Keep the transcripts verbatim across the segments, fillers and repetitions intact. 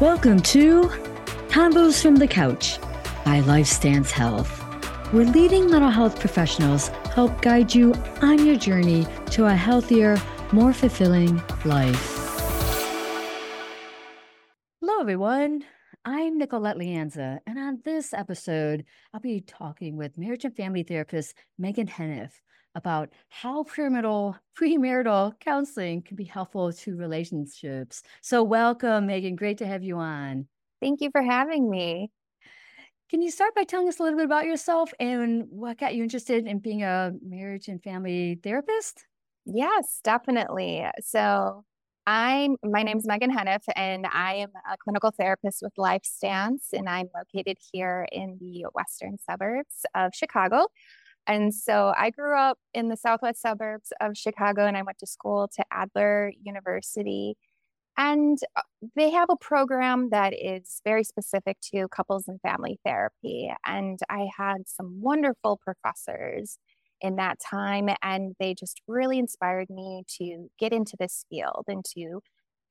Welcome to Combos from the Couch by LifeStance Health, where leading mental health professionals help guide you on your journey to a healthier, more fulfilling life. Hello, everyone. I'm Nicolette Leanza, and on this episode, I'll be talking with marriage and family therapist Megan Heniff about how premarital, premarital counseling can be helpful to relationships. So welcome, Megan. Great to have you on. Thank you for having me. Can you start by telling us a little bit about yourself and what got you interested in being a marriage and family therapist? Yes, definitely. So I'm, my name is Megan Heniff, and I am a clinical therapist with LifeStance, and I'm located here in the western suburbs of Chicago. And so I grew up in the southwest suburbs of Chicago, and I went to school to Adler University. And they have a program that is very specific to couples and family therapy. And I had some wonderful professors in that time, and they just really inspired me to get into this field and to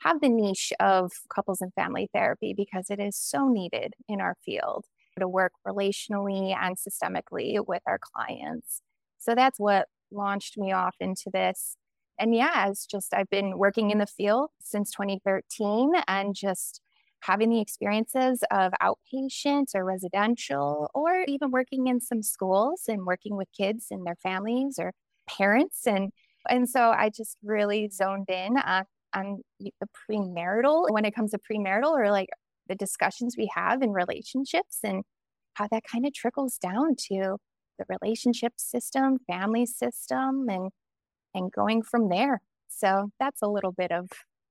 have the niche of couples and family therapy, because it is so needed in our field to work relationally and systemically with our clients. So that's what launched me off into this. And yeah, it's just, I've been working in the field since twenty thirteen, and just having the experiences of outpatient or residential, or even working in some schools and working with kids and their families or parents. And and so I just really zoned in on, on the premarital, when it comes to premarital, or like the discussions we have in relationships and how that kind of trickles down to the relationship system, family system, and and going from there. So that's a little bit of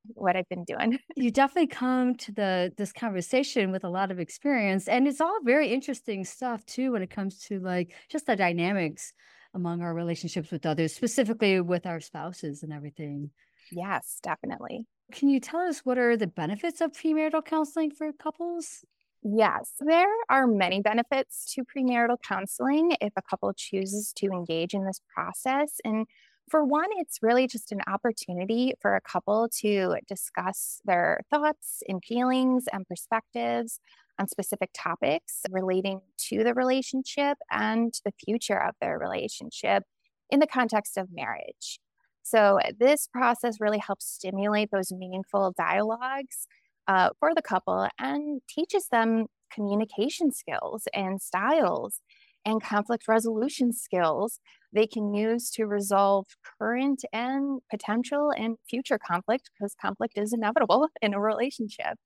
what I've been doing. You definitely come to the this conversation with a lot of experience, and it's all very interesting stuff too when it comes to like just the dynamics among our relationships with others, specifically with our spouses and everything. Yes, definitely. Can you tell us what are the benefits of premarital counseling for couples? Yes, there are many benefits to premarital counseling if a couple chooses to engage in this process. And for one, it's really just an opportunity for a couple to discuss their thoughts and feelings and perspectives on specific topics relating to the relationship and the future of their relationship in the context of marriage. So this process really helps stimulate those meaningful dialogues uh, for the couple, and teaches them communication skills and styles and conflict resolution skills they can use to resolve current and potential and future conflict, because conflict is inevitable in a relationship.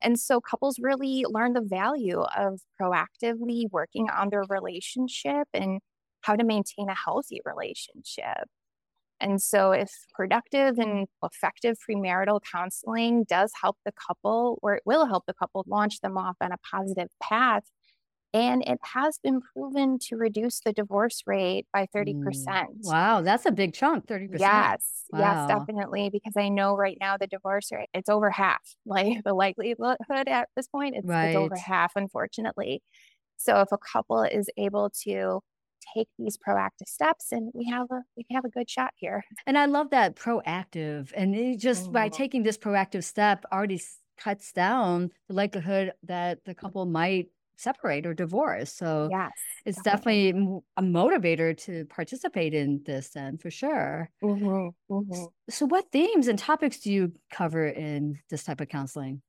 And so couples really learn the value of proactively working on their relationship and how to maintain a healthy relationship. And so if productive and effective premarital counseling does help the couple, or it will help the couple launch them off on a positive path, and it has been proven to reduce the divorce rate by thirty percent. Mm. Wow, that's a big chunk, thirty percent. Yes, wow. Yes, definitely, because I know right now the divorce rate, it's over half. Like the likelihood at this point, it's, right. it's over half, unfortunately. So if a couple is able to take these proactive steps, and we have a we have a good shot here. And I love that proactive. And it just mm-hmm. by taking this proactive step already cuts down the likelihood that the couple might separate or divorce. So yes, it's definitely. definitely a motivator to participate in this then, for sure. Mm-hmm. Mm-hmm. So what themes and topics do you cover in this type of counseling?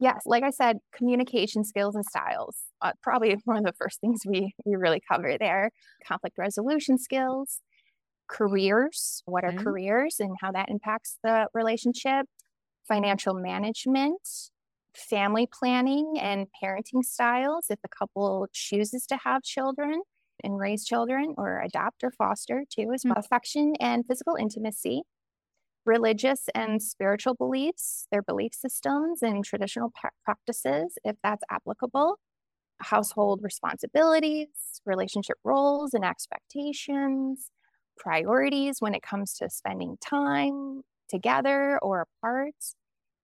Yes, like I said, communication skills and styles, uh, probably one of the first things we, we really cover there. Conflict resolution skills, careers, what are mm-hmm. careers and how that impacts the relationship, financial management, family planning and parenting styles if the couple chooses to have children and raise children or adopt or foster too, as well, mm-hmm. affection and physical intimacy, religious and spiritual beliefs, their belief systems and traditional pa- practices, if that's applicable, household responsibilities, relationship roles and expectations, priorities when it comes to spending time together or apart,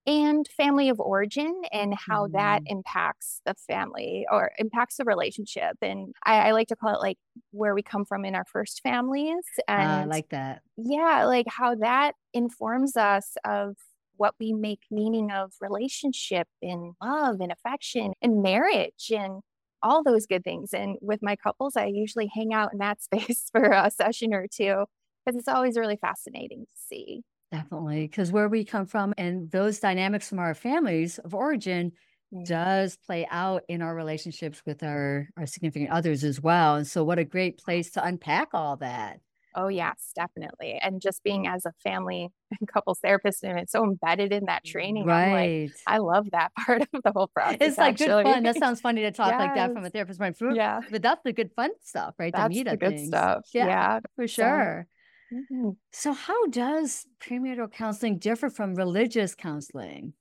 and family of origin and how mm. that impacts the family or impacts the relationship. And I, I like to call it like where we come from in our first families. And uh, I like that. Yeah, like how that informs us of what we make meaning of relationship and love and affection and marriage and all those good things. And with my couples, I usually hang out in that space for a session or two, because it's always really fascinating to see. Definitely, because where we come from and those dynamics from our families of origin mm-hmm. does play out in our relationships with our, our significant others as well. And so what a great place to unpack all that. Oh, yes, definitely. And just being as a family and couples therapist, and it's so embedded in that training. Right. Like, I love that part of the whole process. It's like actually. Good fun. That sounds funny to talk yes. like that from a therapist point of view. Yeah. But that's the good fun stuff, right? That's the, the good things. Stuff. Yeah, yeah for sure. So, Mm-hmm. So how does premarital counseling differ from religious counseling?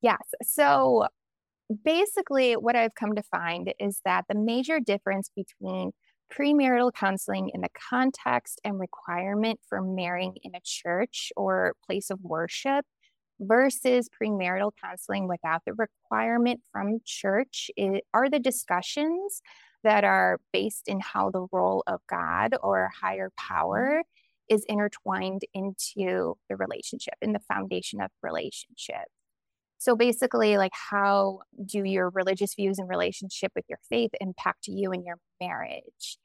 Yes. So basically what I've come to find is that the major difference between premarital counseling in the context and requirement for marrying in a church or place of worship versus premarital counseling without the requirement from church are the discussions that are based in how the role of God or higher power is intertwined into the relationship and the foundation of relationship. So basically, like, how do your religious views and relationship with your faith impact you and your marriage?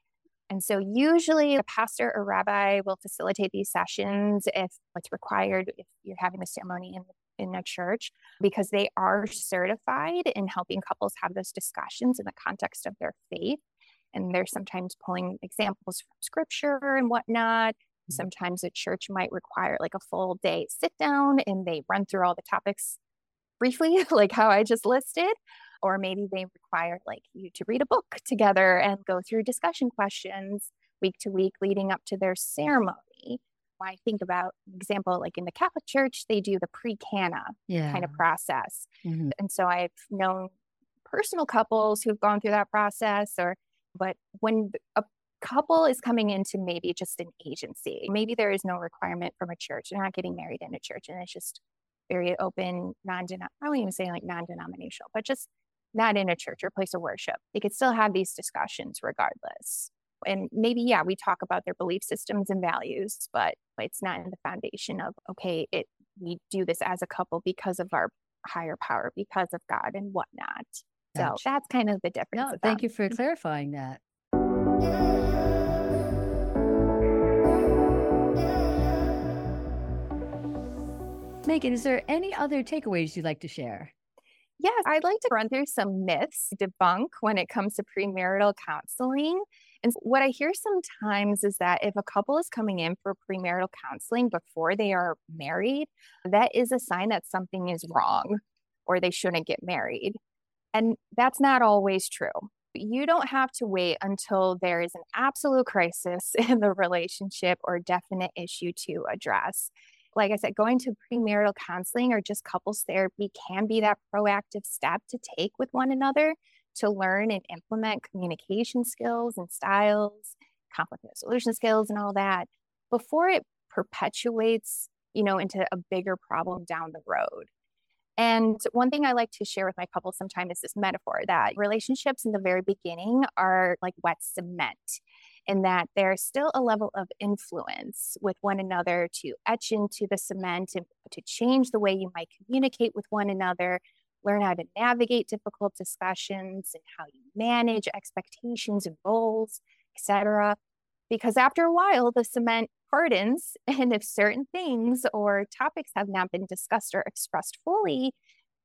And so usually a pastor or rabbi will facilitate these sessions if it's required, if you're having a ceremony in, in a church, because they are certified in helping couples have those discussions in the context of their faith. And they're sometimes pulling examples from scripture and whatnot. Sometimes a church might require like a full day sit down and they run through all the topics briefly, like how I just listed, or maybe they require like you to read a book together and go through discussion questions week to week leading up to their ceremony. I think about, for example, like in the Catholic Church, they do the pre-cana yeah. kind of process. Mm-hmm. And so I've known personal couples who've gone through that process, or, but when a couple is coming into maybe just an agency. Maybe there is no requirement from a church. They're not getting married in a church. And it's just very open, non-denominational. I wouldn't even say like non-denominational, but just not in a church or place of worship. They could still have these discussions regardless. And maybe, yeah, we talk about their belief systems and values, but it's not in the foundation of, okay, it we do this as a couple because of our higher power, because of God and whatnot. So gotcha. That's kind of the difference. No, thank you for clarifying that. Megan, is there any other takeaways you'd like to share? Yes, I'd like to run through some myths debunk when it comes to premarital counseling. And what I hear sometimes is that if a couple is coming in for premarital counseling before they are married, that is a sign that something is wrong or they shouldn't get married. And that's not always true. You don't have to wait until there is an absolute crisis in the relationship or definite issue to address. Like I said, going to premarital counseling or just couples therapy can be that proactive step to take with one another to learn and implement communication skills and styles, conflict resolution skills and all that before it perpetuates, you know, into a bigger problem down the road. And one thing I like to share with my couple sometimes is this metaphor that relationships in the very beginning are like wet cement, in that there's still a level of influence with one another to etch into the cement and to change the way you might communicate with one another, learn how to navigate difficult discussions and how you manage expectations and goals, et cetera. Because after a while, the cement hardens, and if certain things or topics have not been discussed or expressed fully,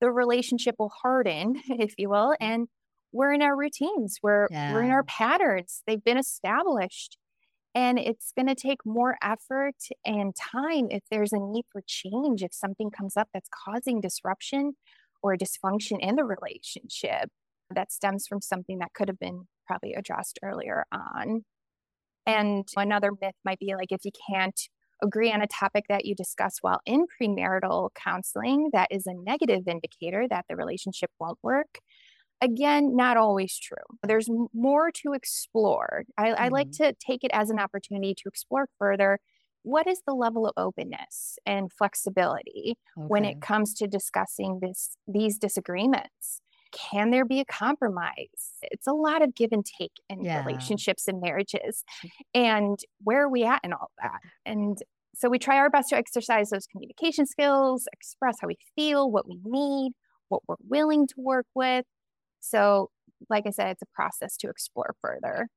the relationship will harden, if you will, and we're in our routines, we're, yeah. we're in our patterns, they've been established, and it's going to take more effort and time if there's a need for change, if something comes up that's causing disruption or dysfunction in the relationship that stems from something that could have been probably addressed earlier on. And another myth might be like, if you can't agree on a topic that you discuss while in premarital counseling, that is a negative indicator that the relationship won't work. Again, not always true. There's more to explore. I, mm-hmm. I like to take it as an opportunity to explore further. What is the level of openness and flexibility okay. when it comes to discussing this, these disagreements? Can there be a compromise? It's a lot of give and take in yeah. relationships and marriages. And where are we at in all that? And So we try our best to exercise those communication skills, express how we feel, what we need, what we're willing to work with. So like I said, it's a process to explore further.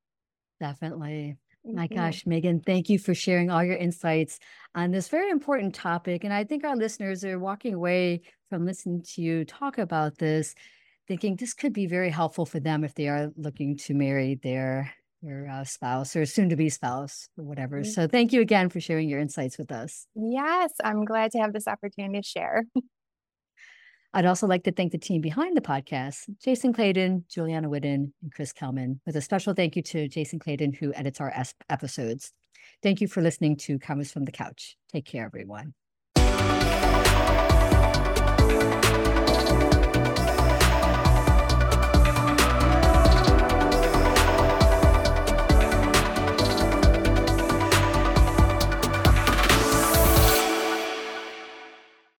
Definitely. Mm-hmm. My gosh, Megan, thank you for sharing all your insights on this very important topic. And I think our listeners are walking away from listening to you talk about this, thinking this could be very helpful for them if they are looking to marry their, their uh, spouse or soon-to-be spouse or whatever. Mm-hmm. So thank you again for sharing your insights with us. Yes, I'm glad to have this opportunity to share. I'd also like to thank the team behind the podcast, Jason Clayton, Juliana Whitten, and Chris Kelman, with a special thank you to Jason Clayton, who edits our episodes. Thank you for listening to Comments from the Couch. Take care, everyone.